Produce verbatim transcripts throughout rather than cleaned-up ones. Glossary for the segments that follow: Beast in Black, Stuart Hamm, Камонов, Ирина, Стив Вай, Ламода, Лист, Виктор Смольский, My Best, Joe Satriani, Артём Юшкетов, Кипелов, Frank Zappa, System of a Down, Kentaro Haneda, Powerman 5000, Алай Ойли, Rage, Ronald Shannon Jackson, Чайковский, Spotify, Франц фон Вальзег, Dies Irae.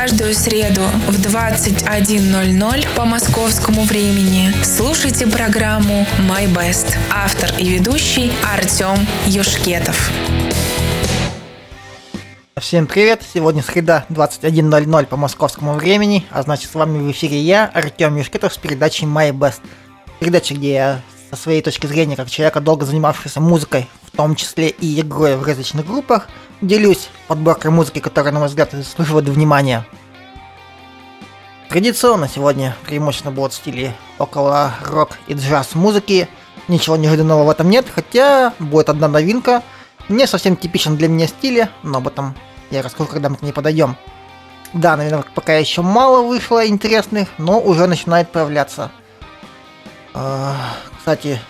каждую среду в двадцать один ноль ноль по московскому времени. Слушайте программу My Best. Автор и ведущий Артём Юшкетов. Всем привет! Сегодня среда, двадцать один ноль ноль по московскому времени, а значит с вами в эфире я, Артём Юшкетов, с передачей My Best. Передача, где я со своей точки зрения, как человека, долго занимавшегося музыкой, в том числе и игрой в различных группах, делюсь подборкой музыки, которая, на мой взгляд, заслуживает внимания. Традиционно сегодня преимущественно будут стили около рок и джаз музыки. Ничего неожиданного в этом нет, хотя будет одна новинка, не совсем типичен для меня стиля, но об этом я расскажу, когда мы к ней подойдем. Да, наверное, пока еще мало вышло интересных, но уже начинает появляться. Э-э- кстати,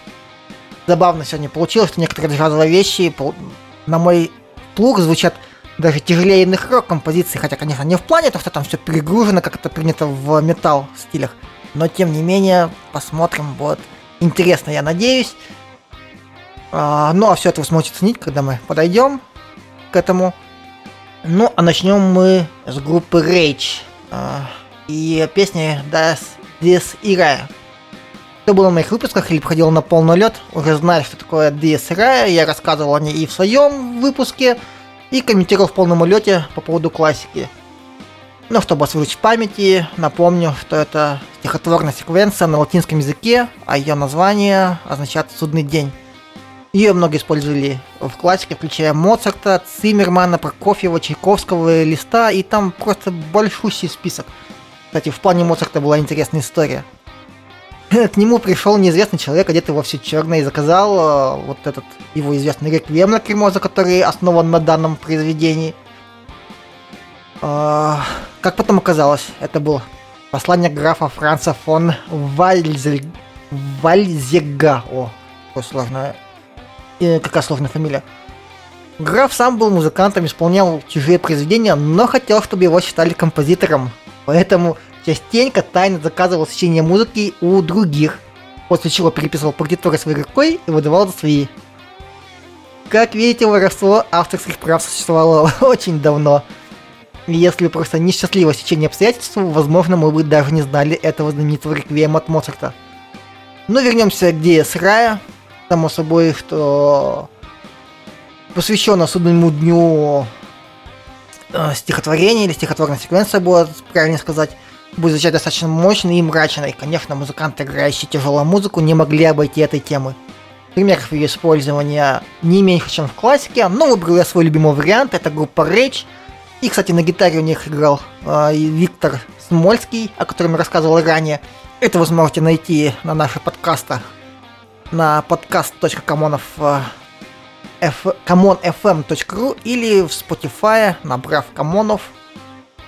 забавно сегодня получилось, что некоторые джазовые вещи, на мой слух, звучат даже тяжелее иных рок-композиций, хотя, конечно, не в плане того, что там все перегружено, как это принято в метал-стилях, но, тем не менее, посмотрим, будет интересно, я надеюсь. Э-э- ну, а все это вы сможете оценить, когда мы подойдем к этому. Ну, а начнем мы с группы Rage э- и песни Dies Irae. Кто был на моих выпусках или походил на полный лед, уже знает, что такое Dies Irae. Я рассказывал о ней и в своем выпуске, и комментировал в полном улете по поводу классики. Но чтобы освежить в памяти, напомню, что это стихотворная секвенция на латинском языке, а ее название означает «Судный день». Ее много использовали в классике, включая Моцарта, Циммермана, Прокофьева, Чайковского, Листа, и там просто большущий список. Кстати, в плане Моцарта была интересная история. К нему пришел неизвестный человек, одетый во все черное, и заказал э, вот этот его известный реквием на кремоза, который основан на данном произведении. Э, как потом оказалось, это было послание графа Франца фон Вальзель... Вальзега. О, какое сложное. Э, какая сложная фамилия. Граф сам был музыкантом, исполнял чужие произведения, но хотел, чтобы его считали композитором. Поэтому частенько тайно заказывал сочинение музыки у других, после чего переписывал партитуры своей рукой и выдавал за свои. Как видите, воровство авторских прав существовало очень давно. Если просто несчастливое стечение обстоятельств, возможно, мы бы даже не знали этого знаменитого реквиема от Моцарта. Но вернемся к Dies Irae. Само собой, что посвящено судному дню стихотворение, или стихотворная секвенция, будет правильно сказать, будет звучать достаточно мощно и мрачно, и, конечно, музыканты, играющие тяжелую музыку, не могли обойти этой темы. Примеров ее использования не меньше, чем в классике, но выбрал я свой любимый вариант, это группа Rage, и, кстати, на гитаре у них играл э, Виктор Смольский, о котором я рассказывал ранее. Это вы сможете найти на наших подкастах, на подкаст точка коммонфм точка ру или в Spotify, набрав Камонов.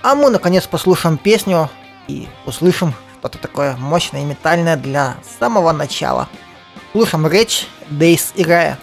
А мы, наконец, послушаем песню и услышим что-то такое мощное и метальное для самого начала. Слушаем Rage, Dies Irae.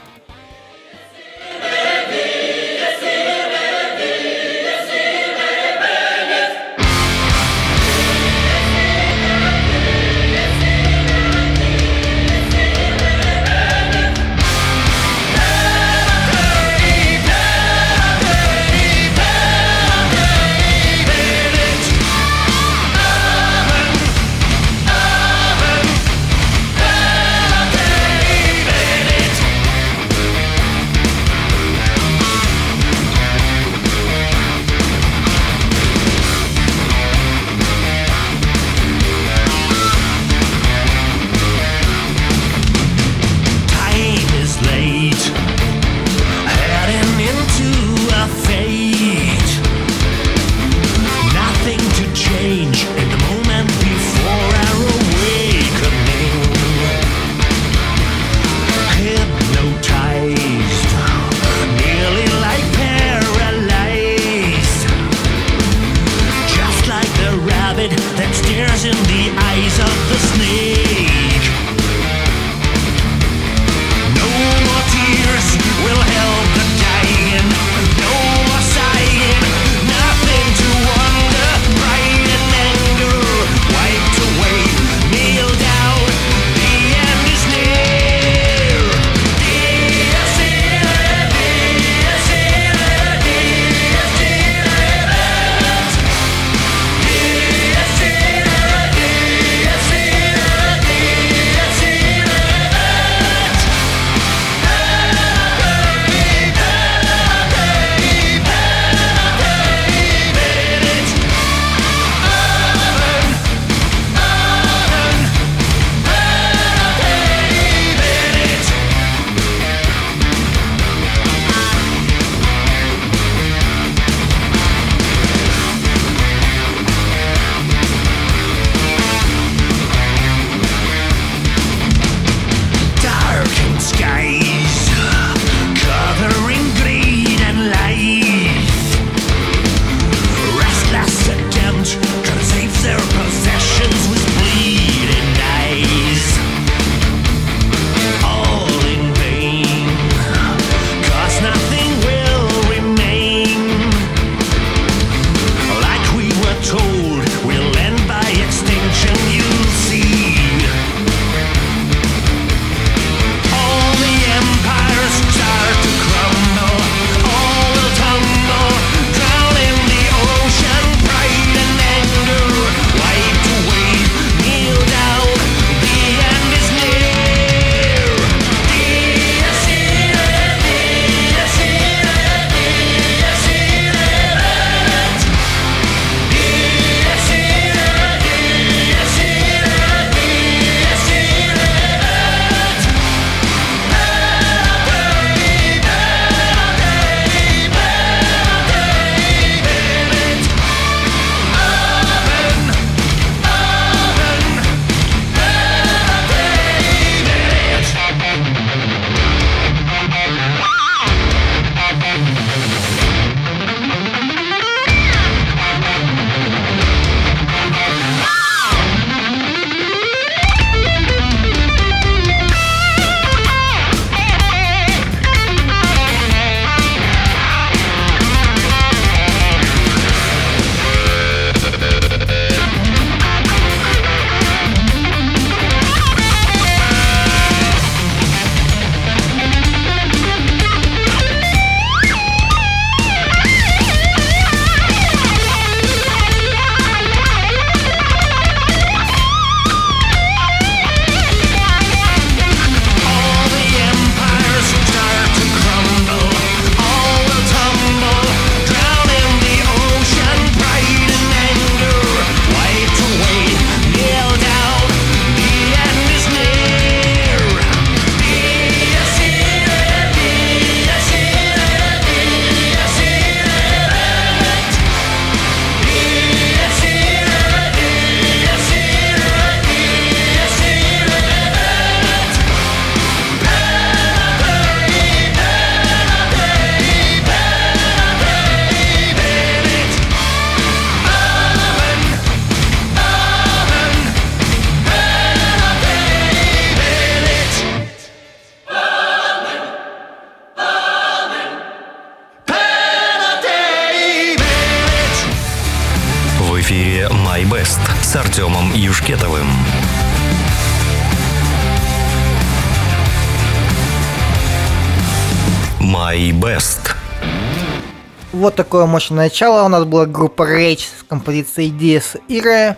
Вот такое мощное начало. У нас была группа Rage с композицией Dies Irae.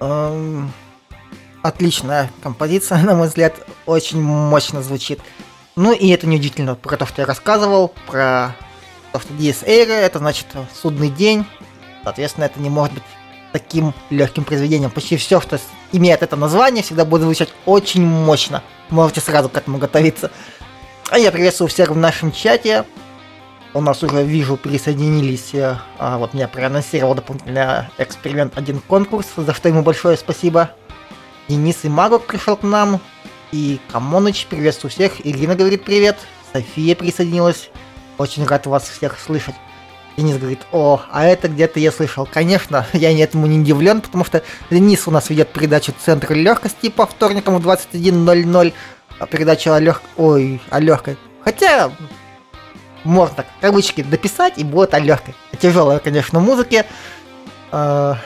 Эм, отличная композиция, на мой взгляд, очень мощно звучит. Ну и это неудивительно, про то, что я рассказывал, про то, что Dies Irae, это значит судный день. Соответственно, это не может быть таким легким произведением. Почти все, что имеет это название, всегда будет звучать очень мощно. Можете сразу к этому готовиться. А я приветствую всех в нашем чате. У нас уже, вижу, присоединились, а, вот меня проанонсировал дополнительно эксперимент один конкурс, за что ему большое спасибо. Денис и Марок пришел к нам, и Камоныч, приветствую всех, Ирина говорит привет, София присоединилась, очень рад вас всех слышать. Денис говорит: о, а это где-то я слышал. Конечно, я этому не удивлен, потому что Денис у нас ведет передачу «Центр легкости» по вторникам в двадцать один ноль ноль, передача о лег... Ой, о легкой, хотя... Можно так, кавычки дописать, и будет о легкой. Тяжелая, конечно, музыке. Очень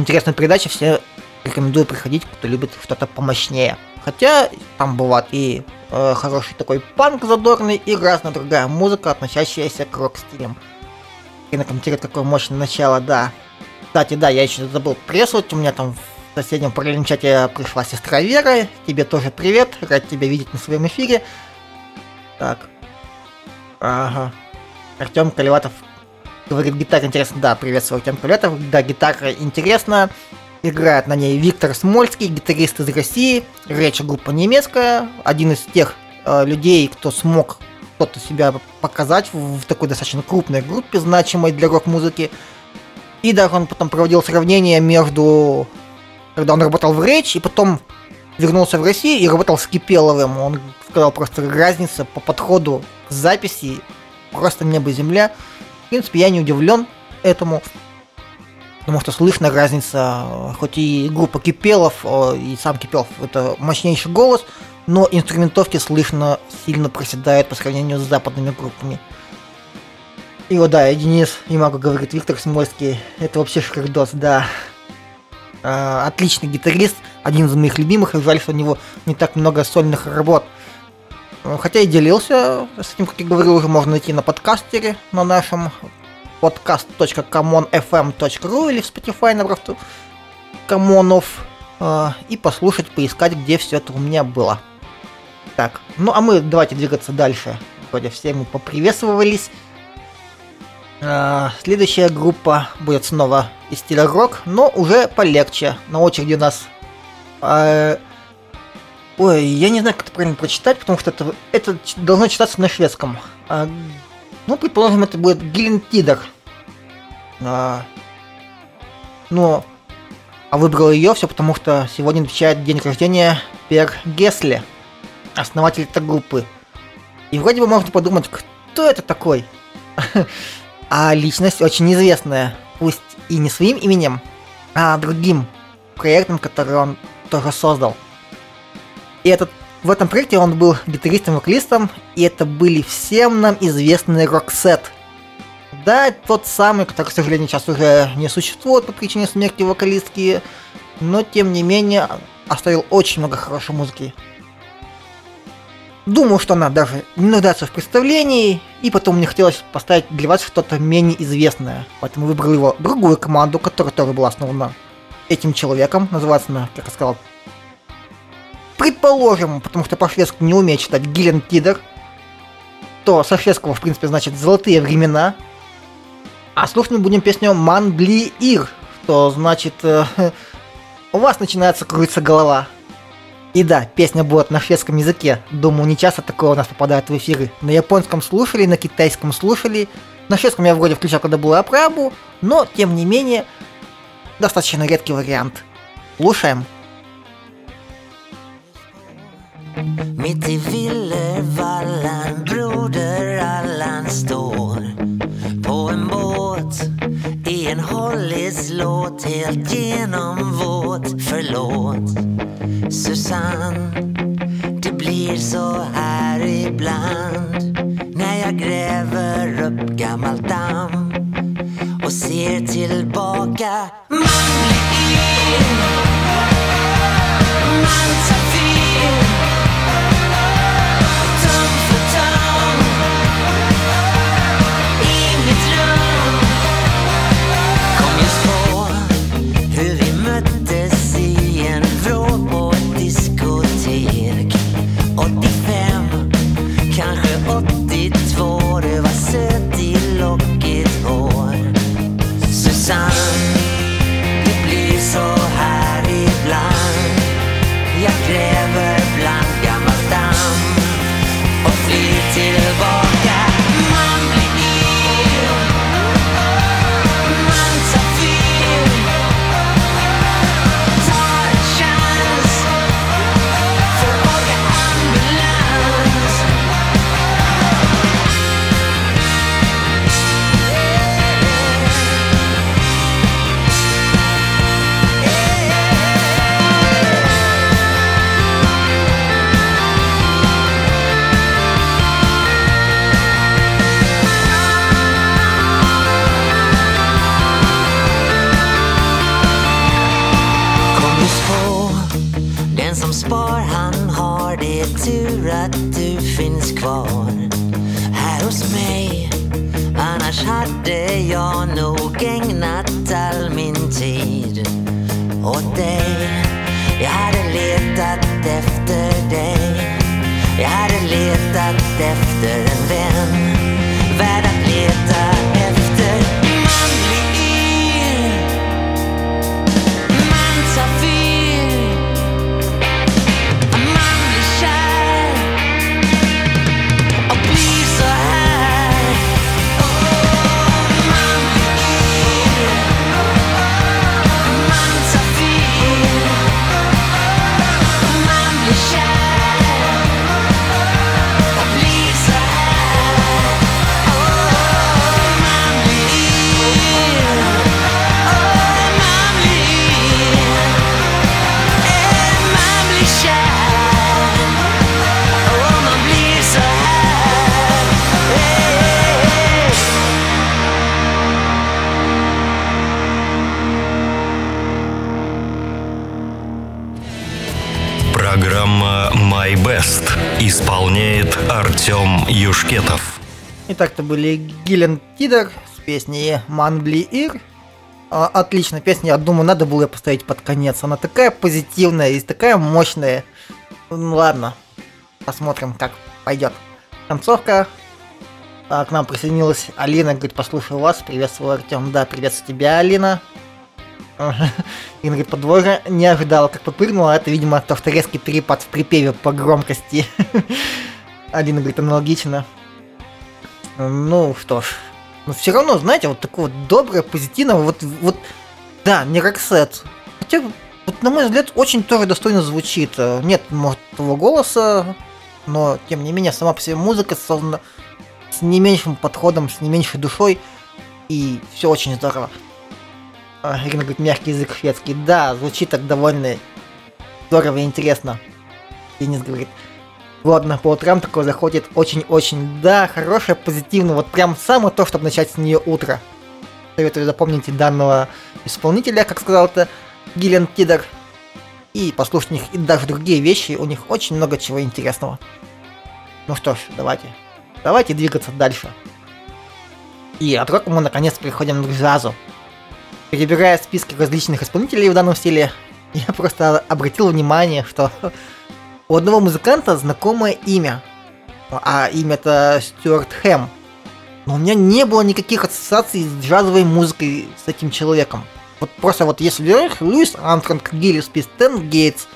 интересная передача, все рекомендую приходить, кто любит что-то помощнее. Хотя там бывает и э, хороший такой панк задорный, и разная другая музыка, относящаяся к рок-стилям. Ирина комментирует, какое мощное начало, да. Кстати, да, я еще забыл приветствовать, у меня там в соседнем параллельном чате пришла сестра Вера. Тебе тоже привет, рад тебя видеть на своем эфире. Так... Ага. Артём Колеватов говорит, гитара интересна. Да, приветствую, Артём Колеватов. Да, гитара интересна. Играет на ней Виктор Смольский, гитарист из России. Речь группа немецкая. Один из тех э, людей, кто смог кто-то себя показать в, в такой достаточно крупной группе, значимой для рок-музыки. И даже он потом проводил сравнение между... Когда он работал в Речь, и потом вернулся в Россию и работал с Кипеловым. Он сказал просто разница по подходу записи просто небо и земля. В принципе, я не удивлен этому, потому что слышна разница, хоть и группа Кипелов, и сам Кипелов это мощнейший голос, но инструментовки слышно сильно проседает по сравнению с западными группами. И вот да, и Денис Ямаго говорит, Виктор Смольский, это вообще шикардос, да. Отличный гитарист, один из моих любимых, и жаль, что у него не так много сольных работ. Хотя и делился с этим, как я говорил, уже можно найти на подкастере, на нашем podcast точка common f m точка r u или в Spotify, набрав Камонов, и послушать, поискать, где все это у меня было. Так, ну а мы давайте двигаться дальше. Вроде все мы поприветствовались. Следующая группа будет снова из стиля рок, но уже полегче. На очереди у нас... Ой, я не знаю, как это правильно прочитать, потому что это, это должно читаться на шведском. А, ну, предположим, это будет Gillende Tider. А, ну, а выбрал ее все потому, что сегодня отмечает день рождения Pär Gessle, основатель этой группы. И вроде бы можно подумать, кто это такой? А личность очень известная, пусть и не своим именем, а другим проектом, который он тоже создал. И этот, в этом проекте он был гитаристом-вокалистом, и это были всем нам известные Roxette. Да, тот самый, который, к сожалению, сейчас уже не существует по причине смерти вокалистки, но, тем не менее, оставил очень много хорошей музыки. Думаю, что она даже не нуждается в представлении, и потом мне хотелось поставить для вас что-то менее известное, поэтому выбрал его другую команду, которая тоже была основана этим человеком, называется она, как я сказал, предположим, потому что по-шведски не умею читать Gillende Tider, то со шведского, в принципе, значит «золотые времена». А слушать мы будем песню «Man Blir Ir», что значит э, «У вас начинается кружиться голова». И да, песня будет на шведском языке. Думаю, не часто такое у нас попадает в эфиры. На японском слушали, на китайском слушали. На шведском я вроде включал, когда была апрабу, но, тем не менее, достаточно редкий вариант. Слушаем. Mitt i villervallan broder Allan står på en båt i en hollislåt helt genomvåt. Förlåt Susanne, det blir så här ibland när jag gräver upp gammalt damm och ser tillbaka. Man blir in, man tar fel. Town for town men som spar han har det tur att du finns kvar här hos mig. Annars hade jag nog ägnat all min tid åt dig. Jag hade letat efter dig. Jag hade letat efter en vän. Värd att leta efter. Man blir yr. Man tar fyr. Man blir kär. Och blir så här. Oh, man blir yr. Man tar fyr. Man blir kär. Программа My Best исполняет Артём Юшкетов. Итак, это были Gillende Tider с песней Man Blir Ir. Отличная песня, я думаю, надо было ее поставить под конец. Она такая позитивная и такая мощная. Ну ладно, посмотрим, как пойдет. Концовка. К нам присоединилась Алина, говорит, послушаю вас, приветствую, Артём. Да, приветствую тебя, Алина. Ирина говорит, подвойно не ожидала, как подпрыгнула. Это, видимо, то, что резкий перепад в припеве по громкости. Алина говорит, аналогично. Ну что ж. Но все равно, знаете, вот такое вот доброе, позитивное, вот, вот, да, не Roxette. Хотя, вот, на мой взгляд, очень тоже достойно звучит. Нет, может, того голоса, но, тем не менее, сама по себе музыка создана с не меньшим подходом, с не меньшей душой, и все очень здорово. Ирина говорит, мягкий язык шведский. Да, звучит так довольно здорово и интересно. Денис говорит, ладно, по утрам такое заходит очень-очень. Да, хорошая, позитивная, вот прям самое то, чтобы начать с нее утро. Советую запомнить данного исполнителя, как сказал это Gillende Tider, и послушать у них и даже другие вещи, у них очень много чего интересного. Ну что ж, давайте, давайте двигаться дальше. И от рока мы наконец переходим к джазу. Перебирая списки различных исполнителей в данном стиле, я просто обратил внимание, что у одного музыканта знакомое имя, а имя это Stuart Hamm, но у меня не было никаких ассоциаций с джазовой музыкой с этим человеком. Вот просто вот если берешь Льюис Армстронг, Гиллис, Пис, Стэн Гейтс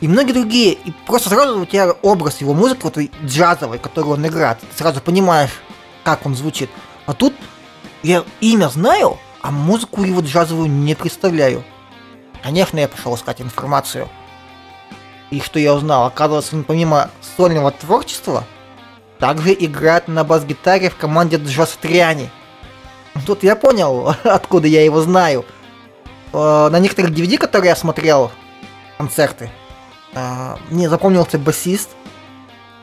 и многие другие, и просто сразу у тебя образ его музыки, вот джазовой, которую он играет, ты сразу понимаешь, как он звучит. А тут я имя знаю, а музыку его джазовую не представляю. Конечно, я пошел искать информацию. И что я узнал? Оказывается, он помимо сольного творчества также играет на бас-гитаре в команде Joe Satriani. Тут я понял, откуда я его знаю. На некоторых ди ви ди, которые я смотрел, концерты, мне запомнился басист.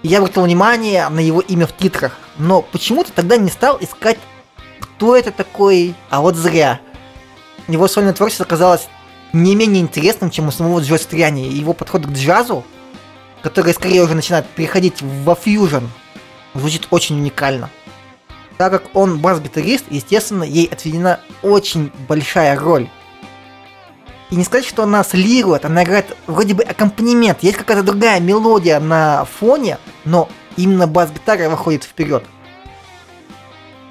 Я обратил внимание на его имя в титрах, но почему-то тогда не стал искать, кто это такой, а вот зря. Его сольное творчество оказалось не менее интересным, чем у самого Джо Сатриани. Его подход к джазу, который скорее уже начинает переходить во фьюжн, звучит очень уникально. Так как он бас-гитарист, естественно, ей отведена очень большая роль. И не сказать, что она солирует, она играет вроде бы аккомпанемент, есть какая-то другая мелодия на фоне, но именно бас-гитара выходит вперед.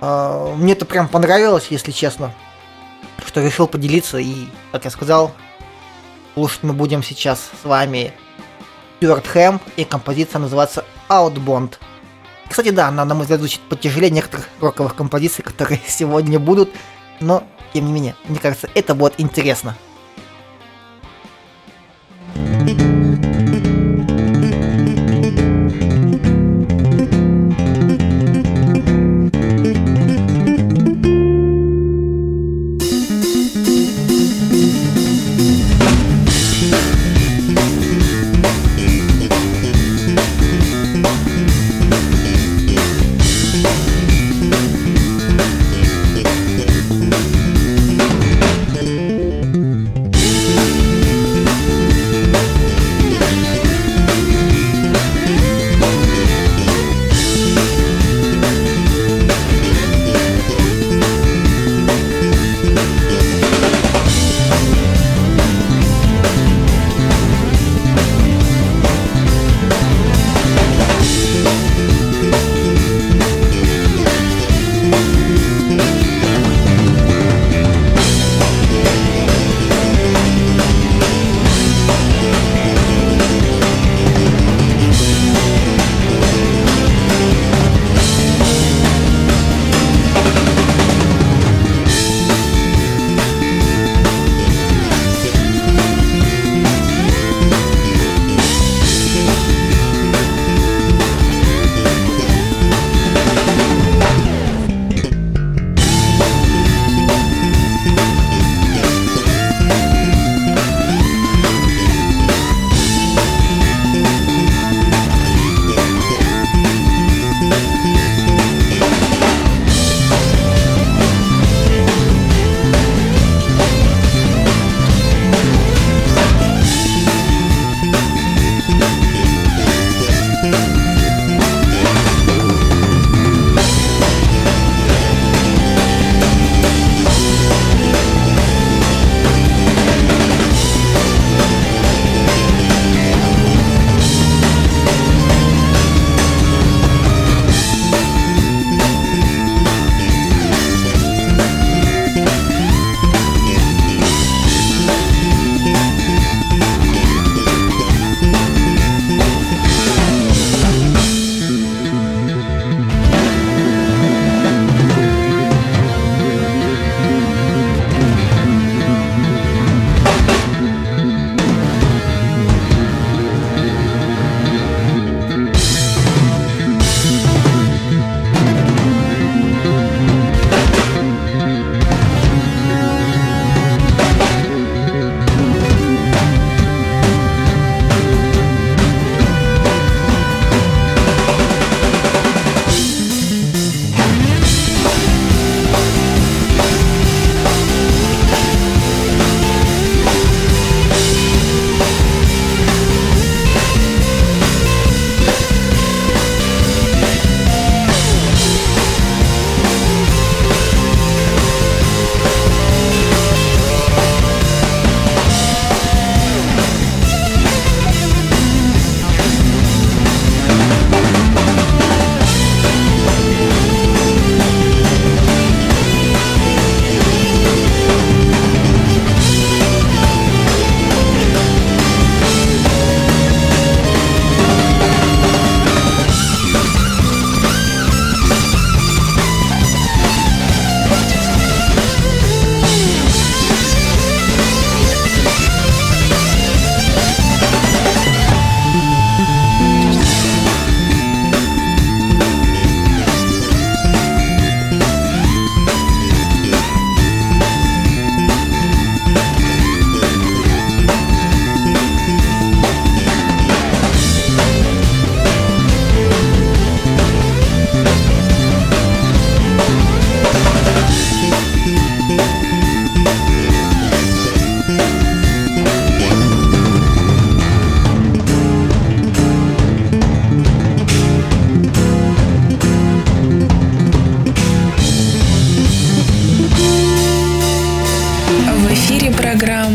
Мне это прям понравилось, если честно, что решил поделиться, и, как я сказал, слушать мы будем сейчас с вами Stuart Hamm, и композиция называется Outbound. Кстати, да, она, на мой взгляд, звучит потяжелее некоторых роковых композиций, которые сегодня будут, но, тем не менее, мне кажется, это будет интересно. Mm-hmm.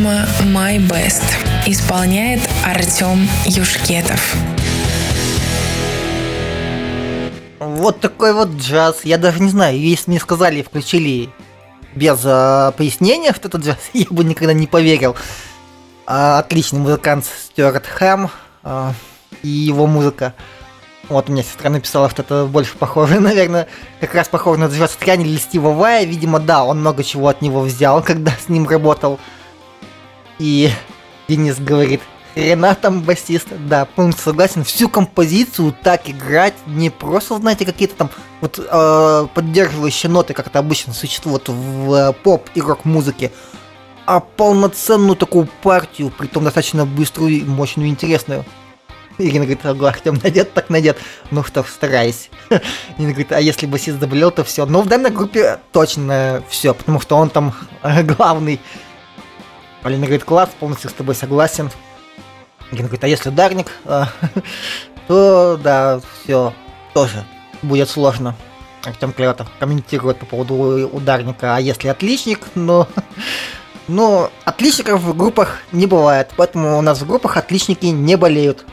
альбома My Best исполняет Артём Юшкетов. Вот такой вот джаз. Я даже не знаю, если мне сказали, включили без а, пояснения, что это джаз, я бы никогда не поверил. А, отличный музыкант Стюарт Хэм а, и его музыка. Вот, у меня сестра написала, что это больше похоже, наверное, как раз похоже на Joe Satriani или Стива Вая. Видимо, да, он много чего от него взял, когда с ним работал. И Денис говорит, хрена там басист. Да, полностью согласен, всю композицию так играть, не просто, знаете, какие-то там вот э, поддерживающие ноты, как это обычно существует в э, поп и рок-музыке, а полноценную такую партию, притом достаточно быструю, мощную и интересную. Ирина говорит, ага, Артём найдет, так найдет. Ну что ж, стараюсь. Ирина говорит, а если басист заболел, то все. Ну, в данной группе точно все, потому что он там главный. Алина говорит, класс, полностью с тобой согласен. Ирина говорит, а если ударник, то да, все, тоже будет сложно. Артём Клётов комментирует по поводу ударника, а если отличник, но... Ну, отличников в группах не бывает, поэтому у нас в группах отличники не болеют.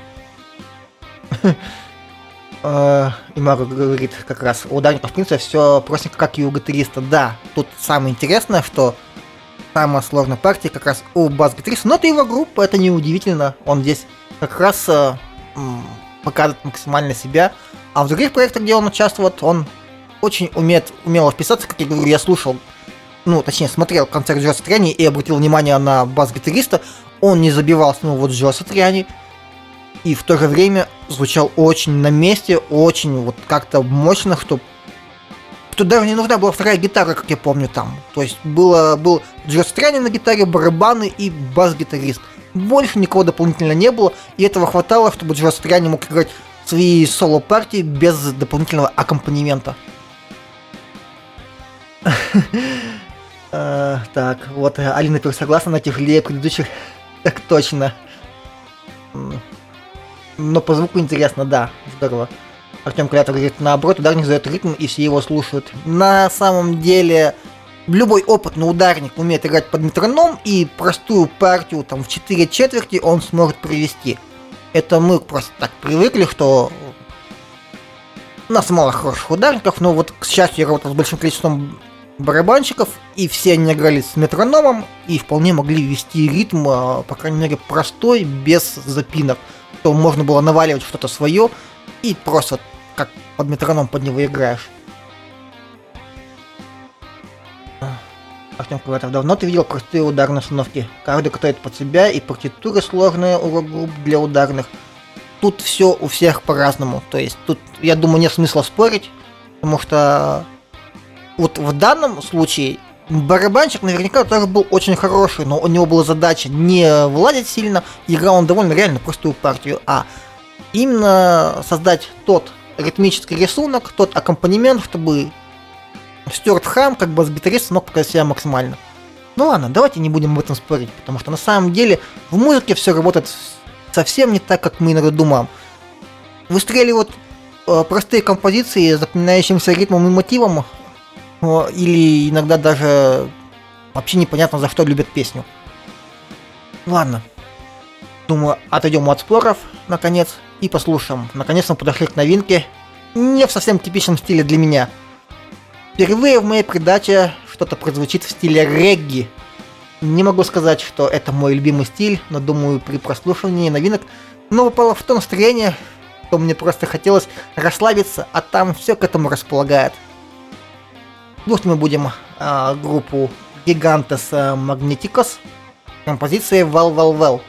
Имару говорит как раз, у ударников в принципе все простенько, как и у гитариста. Да, тут самое интересное, что самая сложная партия как раз у бас-гитариста, но это его группа, это неудивительно. Он здесь как раз э, показывает максимально себя. А в других проектах, где он участвует, он очень умеет, умело вписаться. Как я говорю, я слушал, ну точнее смотрел концерт Joe Satriani и обратил внимание на бас-гитариста. Он не забивался, ну вот Joe Satriani. И в то же время звучал очень на месте, очень вот как-то мощно, что... Тут даже не нужна была вторая гитара, как я помню там. То есть было, был Joe Satriani на гитаре, барабаны и бас-гитарист. Больше никого дополнительно не было, и этого хватало, чтобы Joe Satriani мог играть свои соло-партии без дополнительного аккомпанемента. Так, вот, Алина согласна, она тяжелее предыдущих. Так точно. Но по звуку интересно, да, здорово. Артём Клятов говорит, наоборот, ударник задает ритм, и все его слушают. На самом деле, любой опытный ударник умеет играть под метроном, и простую партию, там, в четыре четверти он сможет привести. Это мы просто так привыкли, что у нас мало хороших ударников, но вот, к счастью, я работал с большим количеством барабанщиков, и все они играли с метрономом, и вполне могли вести ритм, по крайней мере, простой, без запинок. Что можно было наваливать что-то свое и просто как под метроном под него играешь. Артём Куратов, давно ты видел простые ударные установки? Каждый катает под себя, и партитуры сложные у рок-групп для ударных. Тут все у всех по-разному. То есть тут, я думаю, нет смысла спорить, потому что вот в данном случае барабанщик наверняка тоже был очень хороший, но у него была задача не владеть сильно, играл он довольно реально простую партию, а именно создать тот ритмический рисунок, тот аккомпанемент, чтобы Стюарт Хэм как бас-гитарист смог показать себя максимально. Ну ладно, давайте не будем об этом спорить, потому что на самом деле в музыке все работает совсем не так, как мы иногда думаем. Выстреливают э, простые композиции с запоминающимся ритмом и мотивом, или иногда даже вообще непонятно, за что любят песню. Ладно. Думаю, отойдем от споров, наконец, и послушаем. Наконец мы подошли к новинке, не в совсем типичном стиле для меня. Впервые в моей передаче что-то прозвучит в стиле регги. Не могу сказать, что это мой любимый стиль, но думаю, при прослушивании новинок оно попало в то настроение, что мне просто хотелось расслабиться, а там все к этому располагает. Слушать мы будем э, группу Gigantes Magneticos, композиция Well Well Well.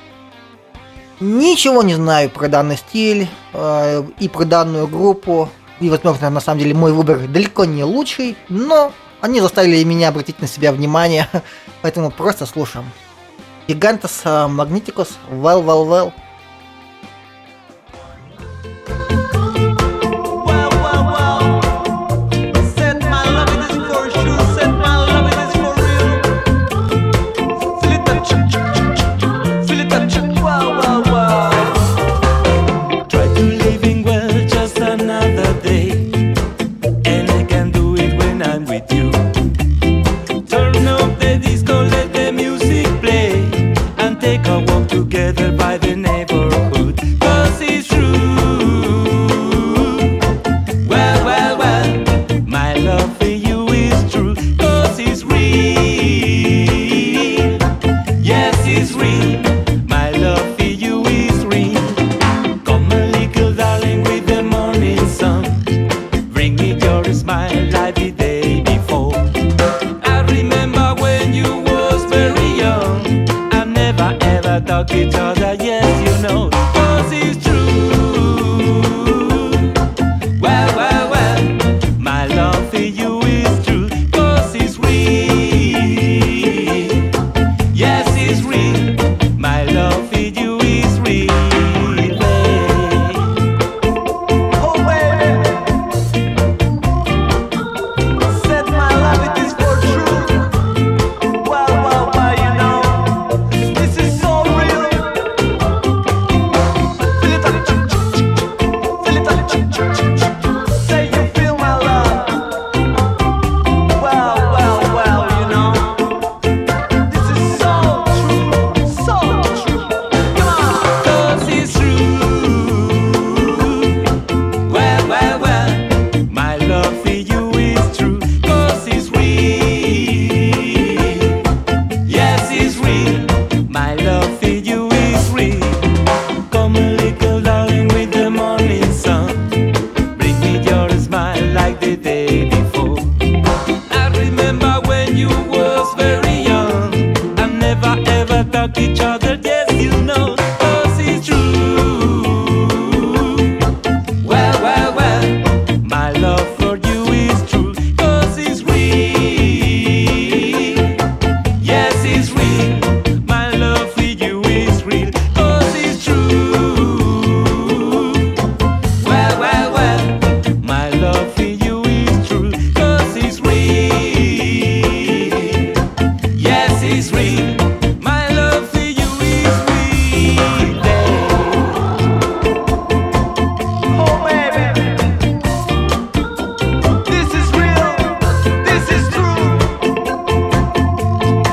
Ничего не знаю про данный стиль э, и про данную группу, и, возможно, на самом деле мой выбор далеко не лучший, но они заставили меня обратить на себя внимание, поэтому просто слушаем. Gigantes Magneticos, Well Well Well. Turn up the disco, let the music play. lucky cause I guess you know Ozzy's true. Well, well, well, my love for you is true. Ozzy's real. Yes, it's real. My love for you is real. Oh baby, said my love it is for true. Well, well, well, you know this is so real. Feel it on choo choo choo, feel it on choo choo choo choo. Say you feel my love. Well, well, well, you know this is so true, so true. Come on, 'cause it's true. Well, well, well, my love for you is true. 'Cause it's real. Yes, it's real. My love for you is real. Come a little darling with the morning sun. Bring me your smile like the day before. I remember when you was very young. I never ever talk each other. Yes, you know, 'cause it's true. Well, well, well, my love for you is true. 'Cause it's real. Yes, it's real. My love for you is real. 'Cause it's true. Well, well, well, my love for you is true. 'Cause it's real. Yes, it's real. My love for you is real. Oh baby, this is real, this is true.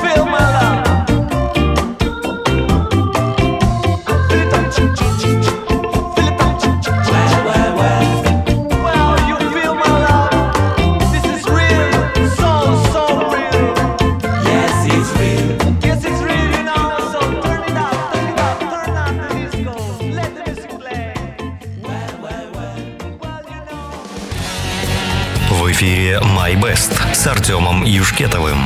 Feel my love. Feel it on choo choo choo choo. Feel it on choo choo choo. Well, well, well. Well, you feel my love. This is real, so so real. Yes, it's real. Yes, it's real, you know. So turn it up, turn it up, turn on the disco. Let the music play. Well, well, well. Well, you know. В эфире My Best с Артёмом Юшкетовым.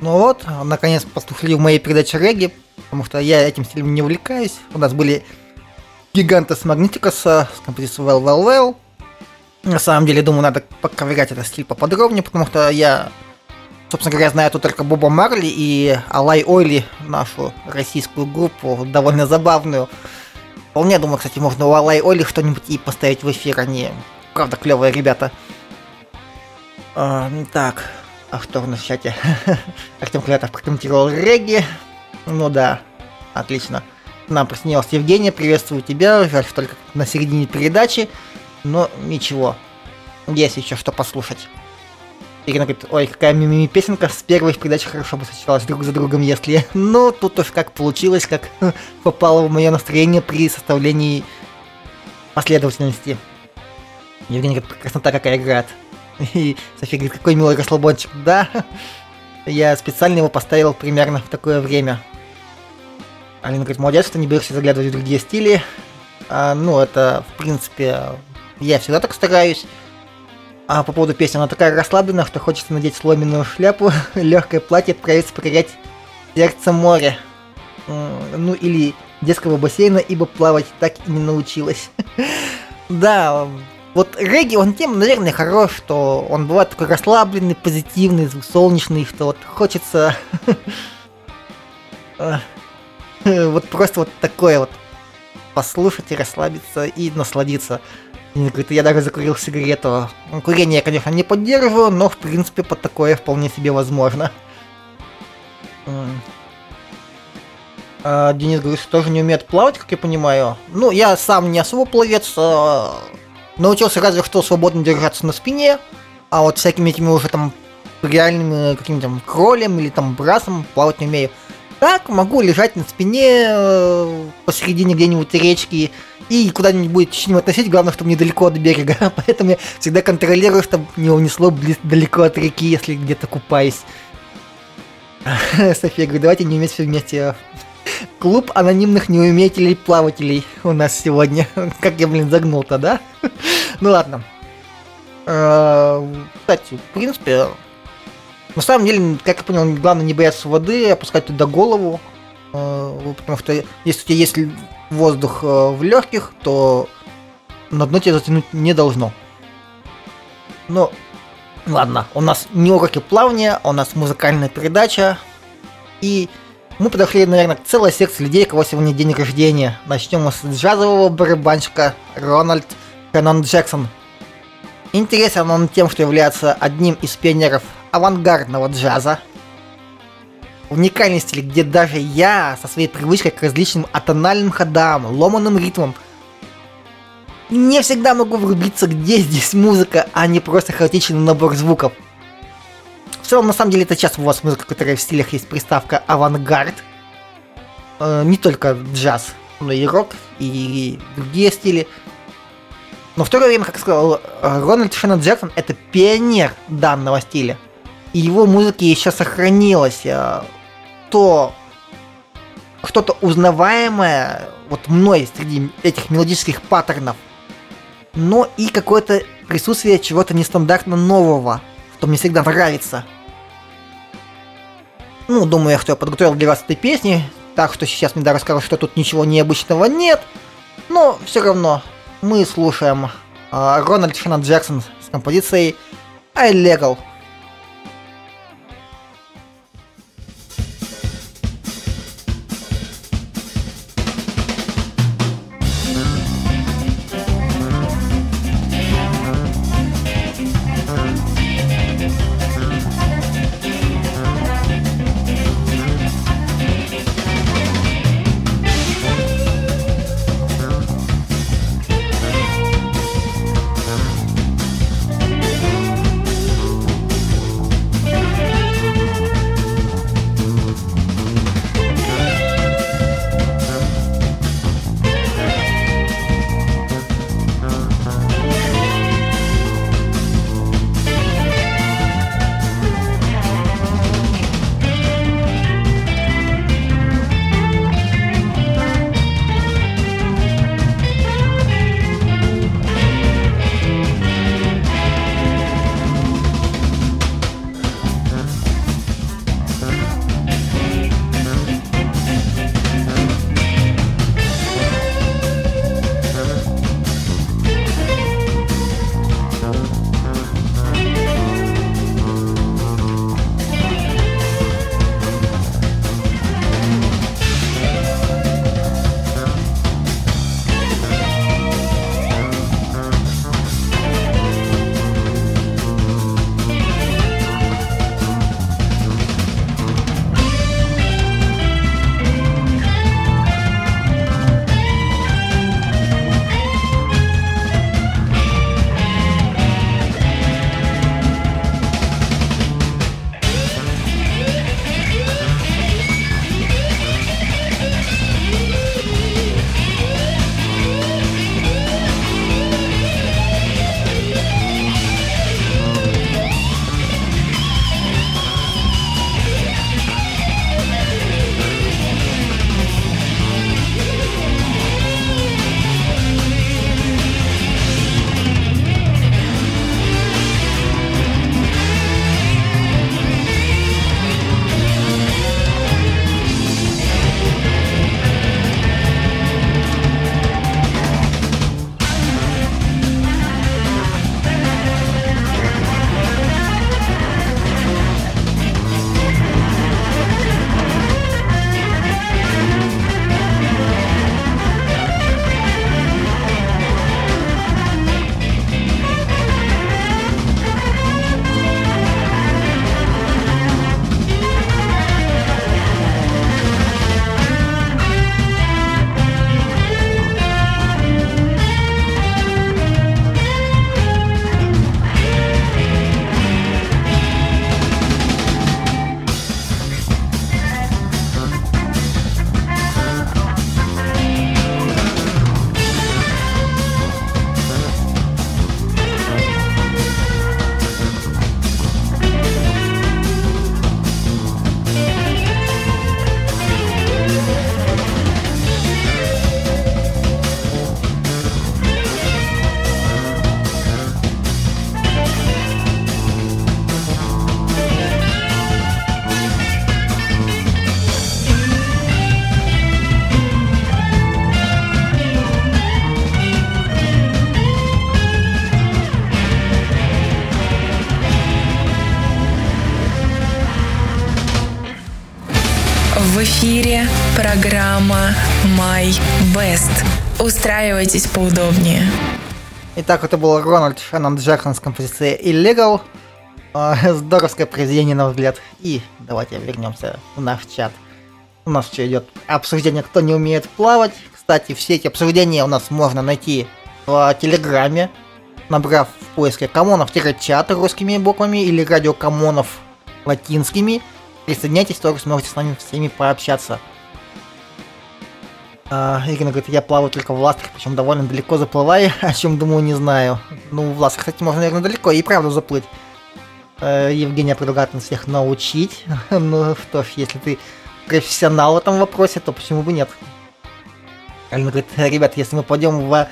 Ну вот, наконец послушали в моей передаче регги, потому что я этим стилем не увлекаюсь. У нас были гиганты с Магнитикоса, с композицией Well Well Well. На самом деле, думаю, надо поковырять этот стиль поподробнее, потому что я, собственно говоря, знаю тут только Боба Марли и Алай Ойли, нашу российскую группу, довольно забавную. Вполне, думаю, кстати, можно у Алай Ойли что-нибудь и поставить в эфир, они, правда, клевые ребята. А, так, а что у нас в чате? Артём Клятов прокомментировал регги. Ну да, отлично. Нам приснилась Евгения, приветствую тебя, жаль, что только на середине передачи, но ничего, есть еще что послушать. Ирина говорит, ой, какая мимими песенка, с первой в передаче хорошо бы сочеталась друг за другом, если... Ну, тут уж как получилось, как попало в мое настроение при составлении последовательности. Евгений говорит, красота какая играет. И София говорит, какой милый расслабончик. Да, я специально его поставил примерно в такое время. Алина говорит, молодец, что не боишься заглядывать в другие стили. А, ну, это, в принципе, я всегда так стараюсь. А по поводу песни, она такая расслабленная, что хочется надеть соломенную шляпу, легкое платье, отправиться покорять сердце моря. Ну или детского бассейна, ибо плавать так и не научилась. Да, вот регги, он тем, наверное, хорош, что он бывает такой расслабленный, позитивный, солнечный, что вот хочется... Вот просто вот такое вот послушать и расслабиться и насладиться. Я даже закурил сигарету. Курение я, конечно, не поддерживаю, но, в принципе, под такое вполне себе возможно. А, Денис говорит, что тоже не умеет плавать, как я понимаю. Ну, я сам не особо пловец. А... Научился разве что свободно держаться на спине. А вот всякими этими уже там реальными какими-то там кролем или там брасом плавать не умею. Так, могу лежать на спине посередине где-нибудь речки и куда-нибудь будет чем-нибудь относить, главное, чтобы недалеко от берега. Поэтому я всегда контролирую, чтобы не унесло близ, далеко от реки, если где-то купаюсь. София говорит, давайте не уметь все вместе. Клуб анонимных неуметелей-плавателей у нас сегодня. Как я, блин, загнул-то, да? Ну ладно. Кстати, в принципе, на самом деле, как я понял, главное не бояться воды, опускать туда голову, потому что если у тебя есть воздух в легких, то на дно тебя затянуть не должно. Ну, ладно, у нас не уроки плавания, у нас музыкальная передача, и мы подошли, наверное, к целой секции людей, кого сегодня день рождения. Начнем мы с джазового барабанщика Рональд Шеннон Джексон. Интересен он тем, что является одним из пионеров авангардного джаза. Уникальный стиль, где даже я со своей привычкой к различным атональным ходам, ломаным ритмам не всегда могу врубиться, где здесь музыка, а не просто хаотичный набор звуков. В целом, на самом деле, это часто у вас музыка, в которой в стилях есть приставка авангард. Э, не только джаз, но и рок, и другие стили. Но в то же время, как сказал Рональд Шеннон Джексон, это пионер данного стиля. И его музыки еще сохранилось э, то что-то узнаваемое вот мной среди этих мелодических паттернов, но и какое-то присутствие чего-то нестандартно нового, что мне всегда нравится. Ну, думаю, что я подготовил для вас этой песни, так что сейчас мне даже скажут, что тут ничего необычного нет, но все равно мы слушаем э, Рональд Шеннон Джексон с композицией I Legal. В эфире программа My Best. Устраивайтесь поудобнее. Итак, это был Рональд Шеннон Джексон с композицией Illegal. Здоровское произведение, на мой взгляд. И давайте вернемся в наш чат. У нас еще идет обсуждение, кто не умеет плавать. Кстати, все эти обсуждения у нас можно найти в Телеграме, набрав в поиске Камонов-чат русскими буквами или Радио Камонов латинскими. Присоединяйтесь, тоже сможете с нами всеми пообщаться. А, Ирина говорит, я плаваю только в ластах, причем довольно далеко заплываю, о чем, думаю, не знаю. Ну, в ластах, кстати, можно, наверное, далеко и правда заплыть. А, Евгения предлагает нас всех научить. Ну, что ж, если ты профессионал в этом вопросе, то почему бы нет? Алина говорит, ребят, если мы пойдем во...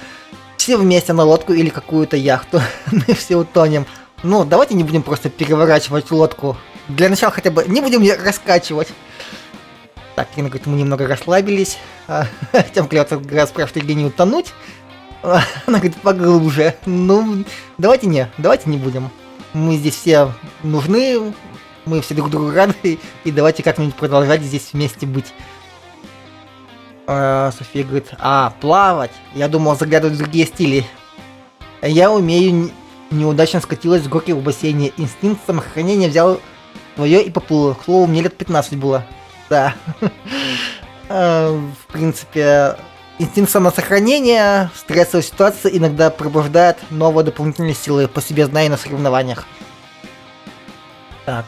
все вместе на лодку или какую-то яхту, мы все утонем. Ну, давайте не будем просто переворачивать лодку. Для начала хотя бы не будем ее раскачивать. Так, Ирина говорит, мы немного расслабились. Артём клётся, спрашивает, где не утонуть. Она говорит, поглубже. Ну, давайте не, давайте не будем. Мы здесь все нужны, мы все друг другу рады, и давайте как-нибудь продолжать здесь вместе быть. А, София говорит, а, плавать? Я думал, заглядывать в другие стили. Я умею... Неудачно скатилась с горки в бассейне. Инстинкт самохранения взял... твое и поплыло. К слову, мне лет пятнадцать было. Да. В принципе, инстинкт самосохранения в стрессовой ситуации иногда пробуждает новые дополнительные силы, по себе зная на соревнованиях. Так.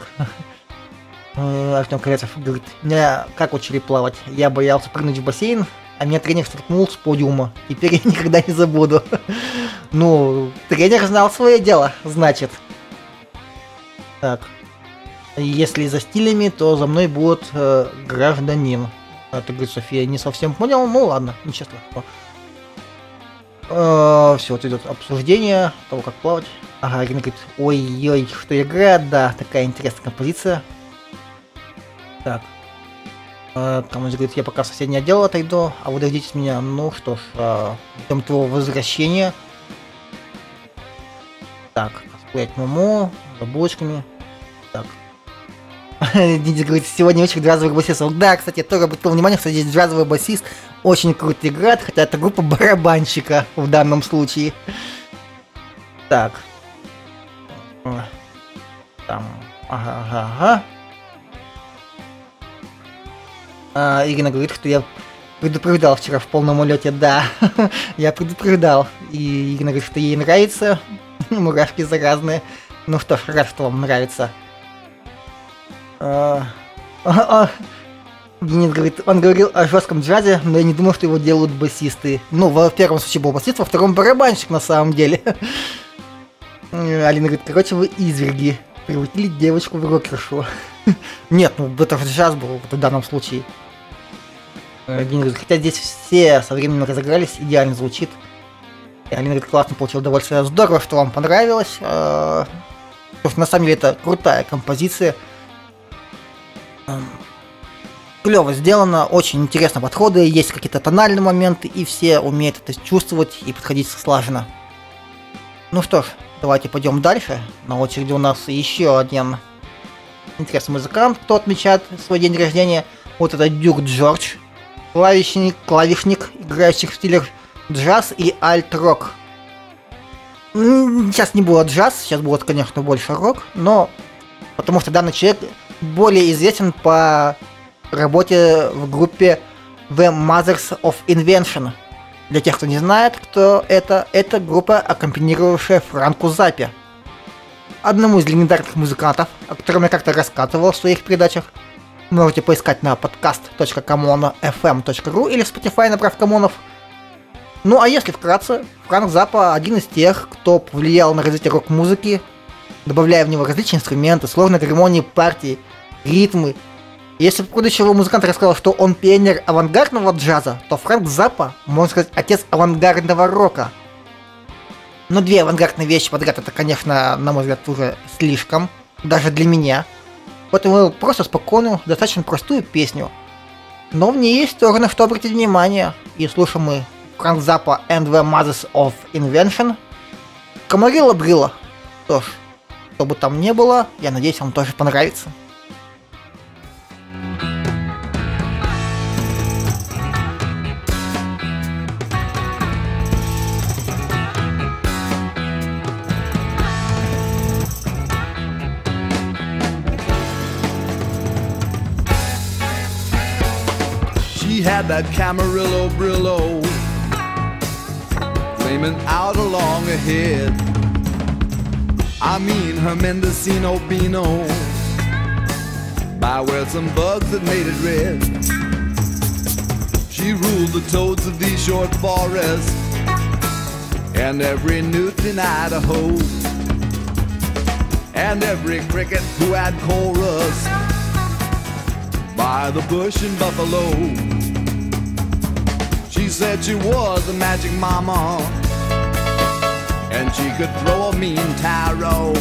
Артём Колесов говорит, меня как учили плавать? Я боялся прыгнуть в бассейн, а меня тренер столкнул с подиума. Теперь я никогда не забуду. Ну, тренер знал свое дело, значит. Так. Если за стилями, то за мной будет э, гражданин. Это, говорит, София не совсем понял, ну ладно, ничего страшного. Э, все, вот идет обсуждение того, как плавать. Ага, Ирина говорит, ой-ой, что игра, да, такая интересная композиция. Так. Э, Камон говорит, я пока в соседний отдел отойду, а вы дождитесь меня, ну что ж, э, ждем твоего возвращения. Так, сплять маму, за булочками. Так. Денис говорит, сегодня очень джазовый басист. Да, кстати, я тоже обратил внимание, что здесь джазовый басист очень круто играет, хотя это группа барабанщика в данном случае. Так. Там. Ага, ага, ага. А, Ирина говорит, что я предупреждал вчера в полном улете, да. Я предупреждал. И Ирина говорит, что ей нравится. Мурашки заразные. Ну что ж, рад, что вам нравится. Денис говорит, он говорил о жестком джазе, но я не думал, что его делают басисты. Ну, в первом случае был басист, во втором барабанщик на самом деле. Алина говорит, короче, вы изверги. Превратили девочку в рокершу. Нет, ну это же джаз был в данном случае. Денис говорит, хотя здесь все со временем разыгрались, идеально звучит. Алина говорит, классно, получил удовольствие. Здорово, что вам понравилось. На самом деле это крутая композиция. Клево сделано, очень интересные подходы, есть какие-то тональные моменты, и все умеют это чувствовать и подходить слаженно. Ну что ж, давайте пойдем дальше. На очереди у нас еще один интересный музыкант, кто отмечает свой день рождения. Вот это Duke George, клавишник, клавишник, играющий в стилях джаз и альт-рок. Сейчас не было джаз, сейчас будет, конечно, больше рок, но потому что данный человек более известен по работе в группе The Mothers of Invention. Для тех, кто не знает, кто это, это группа, аккомпанировавшая Франку Заппе, одному из легендарных музыкантов, о котором я как-то рассказывал в своих передачах. Можете поискать на подкаст точка коммонфм точка ру или в Spotify, набрав Камонов. Ну а если вкратце, Франк Заппа один из тех, кто повлиял на развитие рок-музыки, добавляя в него различные инструменты, сложные гармонии, партии, ритмы. Если предыдущий музыкант рассказал, что он пионер авангардного джаза, то Франк Заппа, можно сказать, отец авангардного рока. Но две авангардные вещи подряд, это, конечно, на мой взгляд, уже слишком, даже для меня. Поэтому просто спокойную, достаточно простую песню. Но в ней есть тоже на что обратить внимание. И слушаем мы Франк Заппа and the Mothers of Invention. Camarillo Brillo. Что ж, что бы там ни было, я надеюсь, вам тоже понравится. He had that Camarillo Brillo flaming out along ahead. I mean her Mendocino Beano by where some bugs had made it red. She ruled the toads of these short forests and every newt in Idaho and every cricket who had coal rust by the bush in Buffalo. She said she was a magic mama and she could throw a mean tarot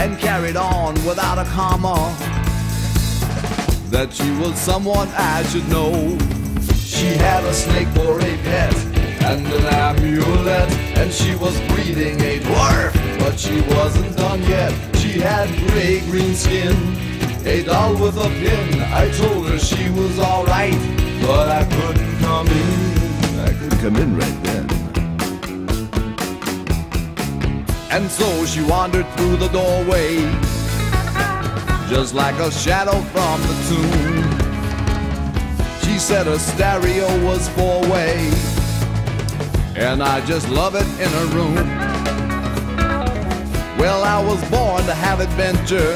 and carried on without a comma that she was someone I should know. She had a snake for a pet and an amulet and she was breeding a dwarf but she wasn't done yet. She had gray-green skin, a doll with a pin. I told her she was alright, but I couldn't come in. I couldn't come in right then. And so she wandered through the doorway, just like a shadow from the tomb. She said her stereo was four-way, and I just love it in her room. Well, I was born to have adventure,